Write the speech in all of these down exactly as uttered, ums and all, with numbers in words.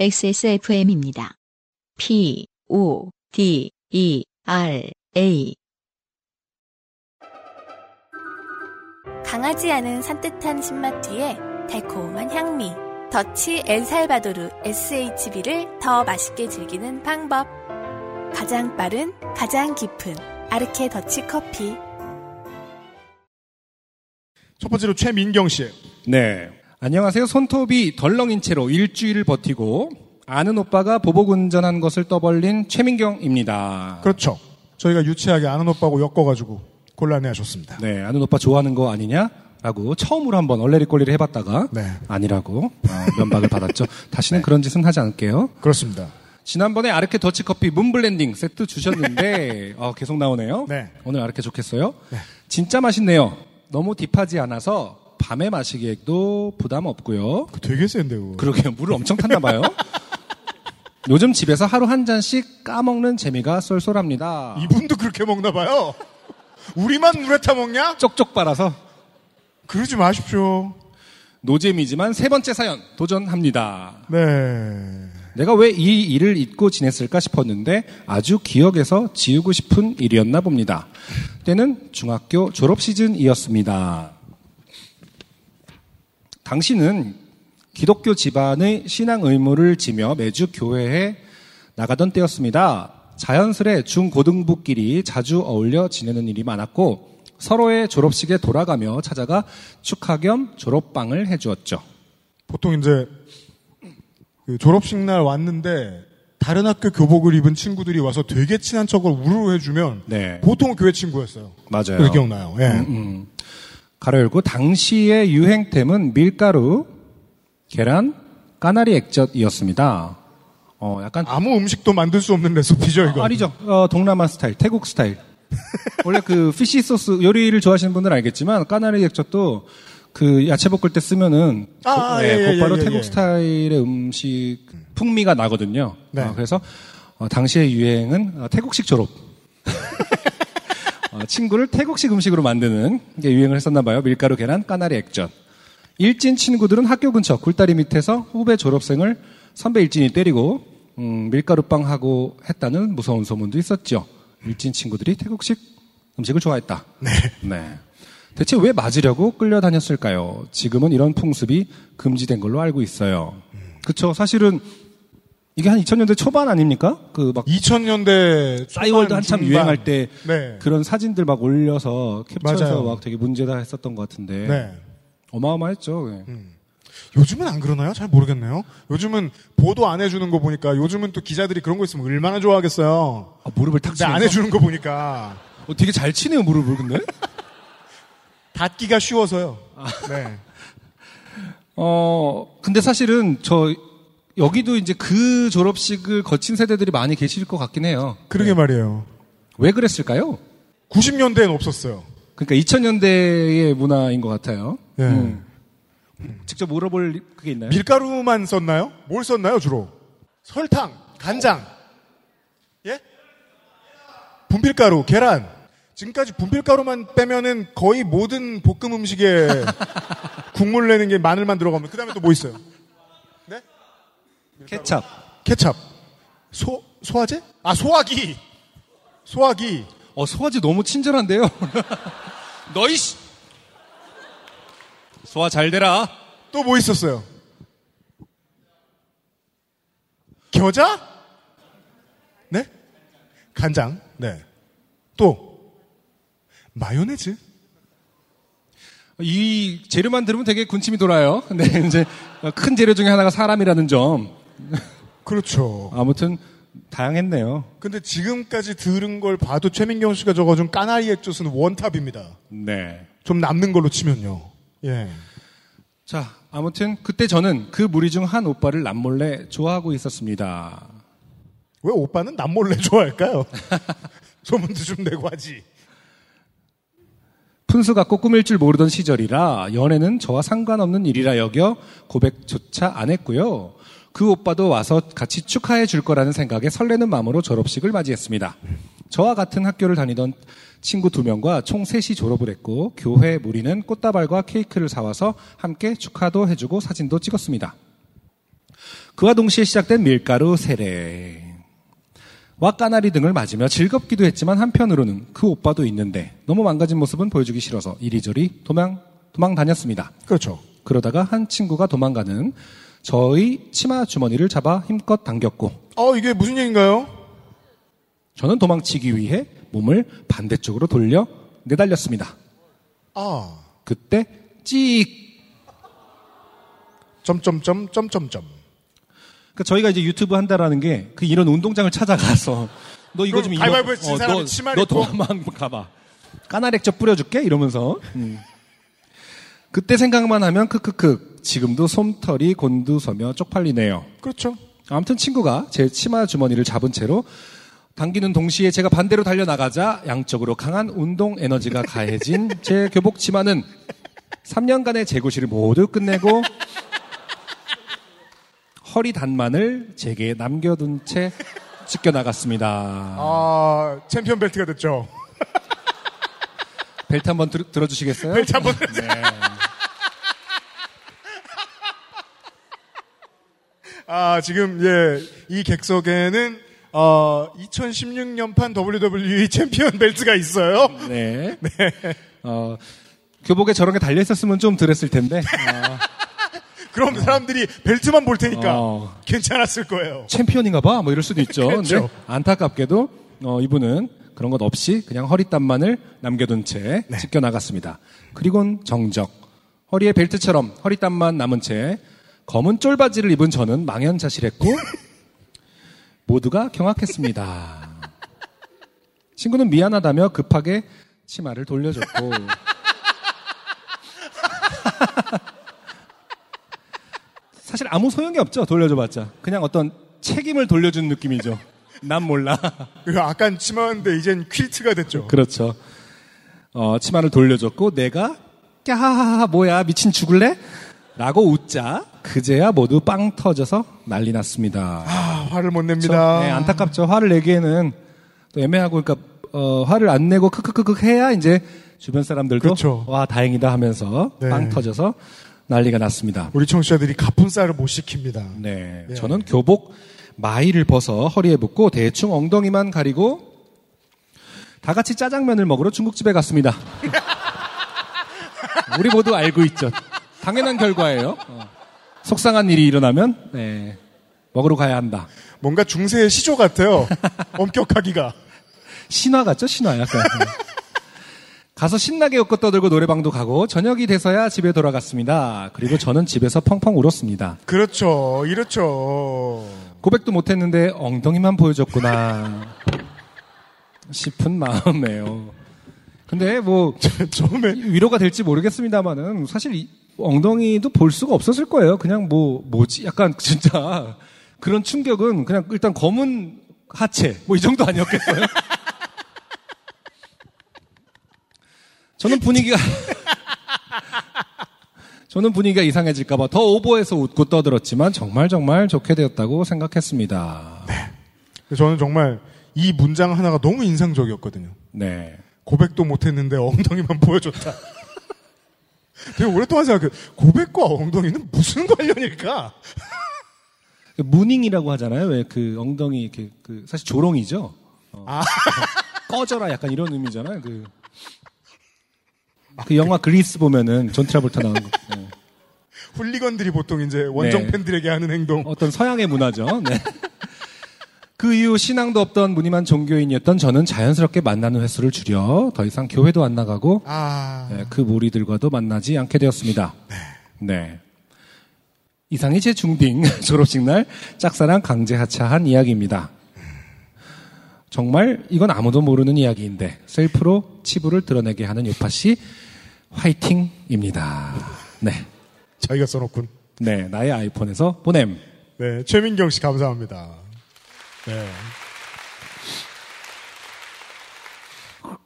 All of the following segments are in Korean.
엑스에스에프엠입니다. 피 오 디 이 알 에이 강하지 않은 산뜻한 신맛 뒤에 달콤한 향미. 더치 엘살바도르 에스에이치비를 더 맛있게 즐기는 방법. 가장 빠른, 가장 깊은 아르케 더치 커피. 첫 번째로 최민경 씨. 네. 안녕하세요. 손톱이 덜렁인 채로 일주일을 버티고 아는 오빠가 보복 운전한 것을 떠벌린 최민경입니다. 그렇죠. 저희가 유치하게 아는 오빠하고 엮어가지고 곤란해하셨습니다. 네. 아는 오빠 좋아하는 거 아니냐? 라고 처음으로 한번 얼레리 꼴리를 해봤다가 네. 아니라고 면박을 받았죠. 다시는 네. 그런 짓은 하지 않을게요. 그렇습니다. 지난번에 아르케 더치커피 문블렌딩 세트 주셨는데 어, 계속 나오네요. 네. 오늘 아르케 좋겠어요. 네. 진짜 맛있네요. 너무 딥하지 않아서 밤에 마시기에도 부담 없고요. 되게 센데 그거. 그러게요. 물을 엄청 탔나 봐요. 요즘 집에서 하루 한 잔씩 까먹는 재미가 쏠쏠합니다. 이분도 그렇게 먹나 봐요. 우리만 물에 타먹냐? 쪽쪽 빨아서. 그러지 마십시오. 노잼이지만 세 번째 사연 도전합니다. 네. 내가 왜 이 일을 잊고 지냈을까 싶었는데 아주 기억에서 지우고 싶은 일이었나 봅니다. 때는 중학교 졸업 시즌이었습니다. 당시는 기독교 집안의 신앙 의무를 지며 매주 교회에 나가던 때였습니다. 자연스레 중고등부끼리 자주 어울려 지내는 일이 많았고 서로의 졸업식에 돌아가며 찾아가 축하 겸 졸업빵을 해주었죠. 보통 이제 졸업식 날 왔는데 다른 학교 교복을 입은 친구들이 와서 되게 친한 척을 우르르 해주면 네. 보통 교회 친구였어요. 맞아요. 기억나요. 예. 음, 음. 가로 열고 당시의 유행템은 밀가루, 계란, 까나리 액젓이었습니다. 어, 약간 아무 음식도 만들 수 없는 레시피죠 이거. 어, 아니죠. 어, 동남아 스타일, 태국 스타일. 원래 그 피쉬 소스 요리를 좋아하시는 분들은 알겠지만 까나리 액젓도 그 야채 볶을 때 쓰면은 아, 고, 예, 예, 예, 곧바로 예, 예, 태국 예. 스타일의 음식 풍미가 나거든요. 네. 어, 그래서 어, 당시의 유행은 어, 태국식 졸업. 어, 친구를 태국식 음식으로 만드는 게 유행을 했었나 봐요. 밀가루, 계란, 까나리 액젓. 일진 친구들은 학교 근처 굴다리 밑에서 후배 졸업생을 선배 일진이 때리고 음, 밀가루빵하고 했다는 무서운 소문도 있었죠. 일진 친구들이 태국식 음식을 좋아했다. 네. 네. 대체 왜 맞으려고 끌려다녔을까요? 지금은 이런 풍습이 금지된 걸로 알고 있어요. 그쵸. 사실은 이게 한 이천 년대 초반 아닙니까? 그 막 이천 년대 싸이월드 한참 중반. 유행할 때 네. 그런 사진들 막 올려서 캡처해서 막 되게 문제다 했었던 것 같은데 네. 어마어마했죠. 음. 요즘은 안 그러나요? 잘 모르겠네요. 요즘은 보도 안 해주는 거 보니까 요즘은 또 기자들이 그런 거 있으면 얼마나 좋아하겠어요. 아, 무릎을 탁 치면서? 안 해주는 거 보니까 어, 되게 잘 치네요 무릎을 근데? 닿기가 쉬워서요. 아. 네. 어 근데 사실은 저 여기도 이제 그 졸업식을 거친 세대들이 많이 계실 것 같긴 해요. 그러게 네. 말이에요. 왜 그랬을까요? 구십 년대엔 없었어요. 그러니까 이천 년대의 문화인 것 같아요. 네. 음. 직접 물어볼 그게 있나요? 밀가루만 썼나요? 뭘 썼나요 주로? 설탕, 간장, 예? 분필가루, 계란. 지금까지 분필가루만 빼면은 거의 모든 볶음 음식에 국물 내는 게 마늘만 들어가면 그 다음에 또 뭐 있어요? 네? 케찹. 케찹. 소 소화제? 아 소화기. 소화기. 어 소화제 너무 친절한데요. 너희 씨. 소화 잘 되라. 또 뭐 있었어요? 겨자? 네? 간장. 네. 또 마요네즈. 이 재료만 들으면 되게 군침이 돌아요. 근데 네, 이제 큰 재료 중에 하나가 사람이라는 점. 그렇죠. 아무튼 다양했네요. 근데 지금까지 들은 걸 봐도 최민경 씨가 적어준 까나리 액젓은 원탑입니다. 네. 좀 남는 걸로 치면요. 예. 자, 아무튼 그때 저는 그 무리 중 한 오빠를 남몰래 좋아하고 있었습니다. 왜 오빠는 남몰래 좋아할까요? 소문도 좀 내고 하지. 푼수 갖고 꾸밀 줄 모르던 시절이라 연애는 저와 상관없는 일이라 여겨 고백조차 안 했고요. 그 오빠도 와서 같이 축하해 줄 거라는 생각에 설레는 마음으로 졸업식을 맞이했습니다. 저와 같은 학교를 다니던 친구 두 명과 총 셋이 졸업을 했고 교회 무리는 꽃다발과 케이크를 사와서 함께 축하도 해주고 사진도 찍었습니다. 그와 동시에 시작된 밀가루 세례. 와 까나리 등을 맞으며 즐겁기도 했지만 한편으로는 그 오빠도 있는데 너무 망가진 모습은 보여주기 싫어서 이리저리 도망, 도망 다녔습니다. 그렇죠. 그러다가 한 친구가 도망가는 저의 치마 주머니를 잡아 힘껏 당겼고. 어, 이게 무슨 얘기인가요? 저는 도망치기 위해 몸을 반대쪽으로 돌려 내달렸습니다. 아. 그때 찍. 점점점, 점점점. 그러니까 저희가 이제 유튜브 한다라는 게 그 이런 운동장을 찾아가서 너 이거 좀 가위바위보 친 사람이 치마를 입고 너 도망만 가봐. 까나리액젓 뿌려줄게 이러면서. 음. 그때 생각만 하면 크크크 지금도 솜털이 곤두서며 쪽팔리네요. 그렇죠. 아무튼 친구가 제 치마 주머니를 잡은 채로 당기는 동시에 제가 반대로 달려나가자 양쪽으로 강한 운동 에너지가 가해진 제 교복 치마는 삼 년간의 재고시를 모두 끝내고 허리 단만을 제게 남겨둔 채 찢겨나갔습니다. 아, 챔피언 벨트가 됐죠. 벨트 한번 들, 들어주시겠어요? 벨트 한번 들어주세요. 네. 아, 지금, 예, 이 객석에는, 어, 이천십육 년판 더블유더블유이 챔피언 벨트가 있어요. 네. 네. 어, 교복에 저런 게 달려있었으면 좀 덜했을 텐데. 어. 그럼 사람들이 벨트만 볼 테니까 어... 괜찮았을 거예요. 챔피언인가 봐? 뭐 이럴 수도 있죠. 그렇죠. 근데 안타깝게도 어, 이분은 그런 것 없이 그냥 허리땀만을 남겨둔 채 네. 찢겨나갔습니다. 그리곤 정적. 허리에 벨트처럼 허리땀만 남은 채 검은 쫄바지를 입은 저는 망연자실했고 모두가 경악했습니다. 친구는 미안하다며 급하게 치마를 돌려줬고 사실 아무 소용이 없죠. 돌려줘봤자 그냥 어떤 책임을 돌려준 느낌이죠. 난 몰라. 아깐 치마였는데 이젠 퀼트가 됐죠. 그렇죠. 어, 치마를 돌려줬고 내가 야 뭐야 미친 죽을래? 라고 웃자 그제야 모두 빵 터져서 난리 났습니다. 아, 화를 못 냅니다. 그렇죠? 네, 안타깝죠. 화를 내기에는 또 애매하고 그러니까 어, 화를 안 내고 크크크크 해야 이제 주변 사람들도 그렇죠. 와 다행이다 하면서 네. 빵 터져서 난리가 났습니다. 우리 청취자들이 가품살을 못 시킵니다. 네, 네. 저는 교복 마의를 벗어 허리에 묶고 대충 엉덩이만 가리고 다 같이 짜장면을 먹으러 중국집에 갔습니다. 우리 모두 알고 있죠. 당연한 결과예요. 어. 속상한 일이 일어나면 네, 먹으러 가야 한다. 뭔가 중세의 시조 같아요. 엄격하기가. 신화 같죠? 신화 약간. 가서 신나게 웃고 떠들고 노래방도 가고 저녁이 돼서야 집에 돌아갔습니다. 그리고 저는 집에서 펑펑 울었습니다. 그렇죠. 이렇죠. 고백도 못했는데 엉덩이만 보여줬구나 싶은 마음이에요. 근데 뭐 처음에 위로가 될지 모르겠습니다만은 사실 이 엉덩이도 볼 수가 없었을 거예요. 그냥 뭐 뭐지? 약간 진짜 그런 충격은 그냥 일단 검은 하체 뭐 이 정도 아니었겠어요? 저는 분위기가 저는 분위기가 이상해질까 봐 더 오버해서 웃고 떠들었지만 정말 정말 좋게 되었다고 생각했습니다. 네. 저는 정말 이 문장 하나가 너무 인상적이었거든요. 네. 고백도 못했는데 엉덩이만 보여줬다. 되게 오랫동안 생각해요. 고백과 엉덩이는 무슨 관련일까? 무닝이라고 하잖아요. 왜 그 엉덩이 이렇게 그 사실 조롱이죠. 어. 아. 꺼져라 약간 이런 의미잖아요. 그. 그 영화 그리스 보면은 존 트라볼타 나오는 거. 네. 훌리건들이 보통 이제 원정 네. 팬들에게 하는 행동. 어떤 서양의 문화죠. 네. 그 이후 신앙도 없던 무늬만 종교인이었던 저는 자연스럽게 만나는 횟수를 줄여 더 이상 교회도 안 나가고 아... 네, 그 무리들과도 만나지 않게 되었습니다. 네. 이상이 제 중딩 졸업식 날 짝사랑 강제 하차한 이야기입니다. 정말 이건 아무도 모르는 이야기인데 셀프로 치부를 드러내게 하는 요파씨 화이팅입니다. 네, 자기가 써놓군. 네, 나의 아이폰에서 보냄. 네, 최민경 씨 감사합니다. 네.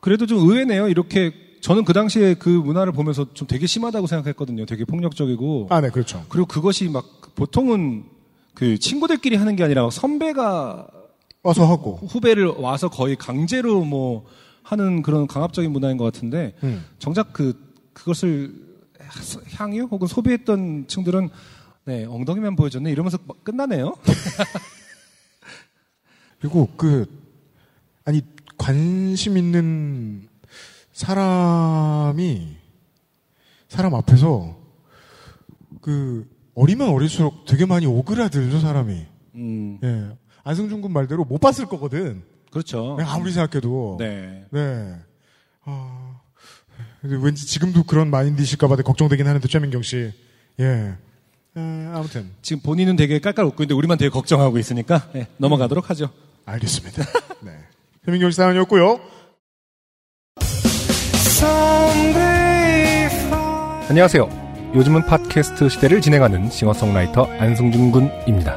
그래도 좀 의외네요. 이렇게 저는 그 당시에 그 문화를 보면서 좀 되게 심하다고 생각했거든요. 되게 폭력적이고. 아, 네, 그렇죠. 그리고 그것이 막 보통은 그 친구들끼리 하는 게 아니라 막 선배가 와서 하고 후배를 와서 거의 강제로 뭐 하는 그런 강압적인 문화인 것 같은데 음. 정작 그 그것을 향유 혹은 소비했던 층들은 네, 엉덩이만 보여줬네 이러면서 끝나네요. 그리고 그 아니 관심 있는 사람이 사람 앞에서 그 어리면 어릴수록 되게 많이 오그라들죠 사람이. 음. 예, 안승준 군 말대로 못 봤을 거거든. 그렇죠. 아무리 생각해도. 네. 네. 아, 왠지 지금도 그런 마인드이실까봐 걱정되긴 하는데 최민경 씨. 예. 아, 아무튼 지금 본인은 되게 깔깔 웃고 있는데 우리만 되게 걱정하고 있으니까 네, 넘어가도록 하죠. 알겠습니다. 네. 최민경 씨 사연이었고요. 안녕하세요. 요즘은 팟캐스트 시대를 진행하는 싱어송라이터 안승준 군입니다.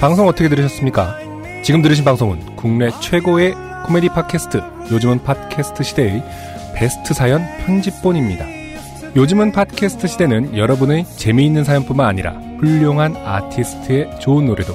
방송 어떻게 들으셨습니까? 지금 들으신 방송은 국내 최고의 코미디 팟캐스트 요즘은 팟캐스트 시대의 베스트 사연 편집본입니다. 요즘은 팟캐스트 시대는 여러분의 재미있는 사연뿐만 아니라 훌륭한 아티스트의 좋은 노래도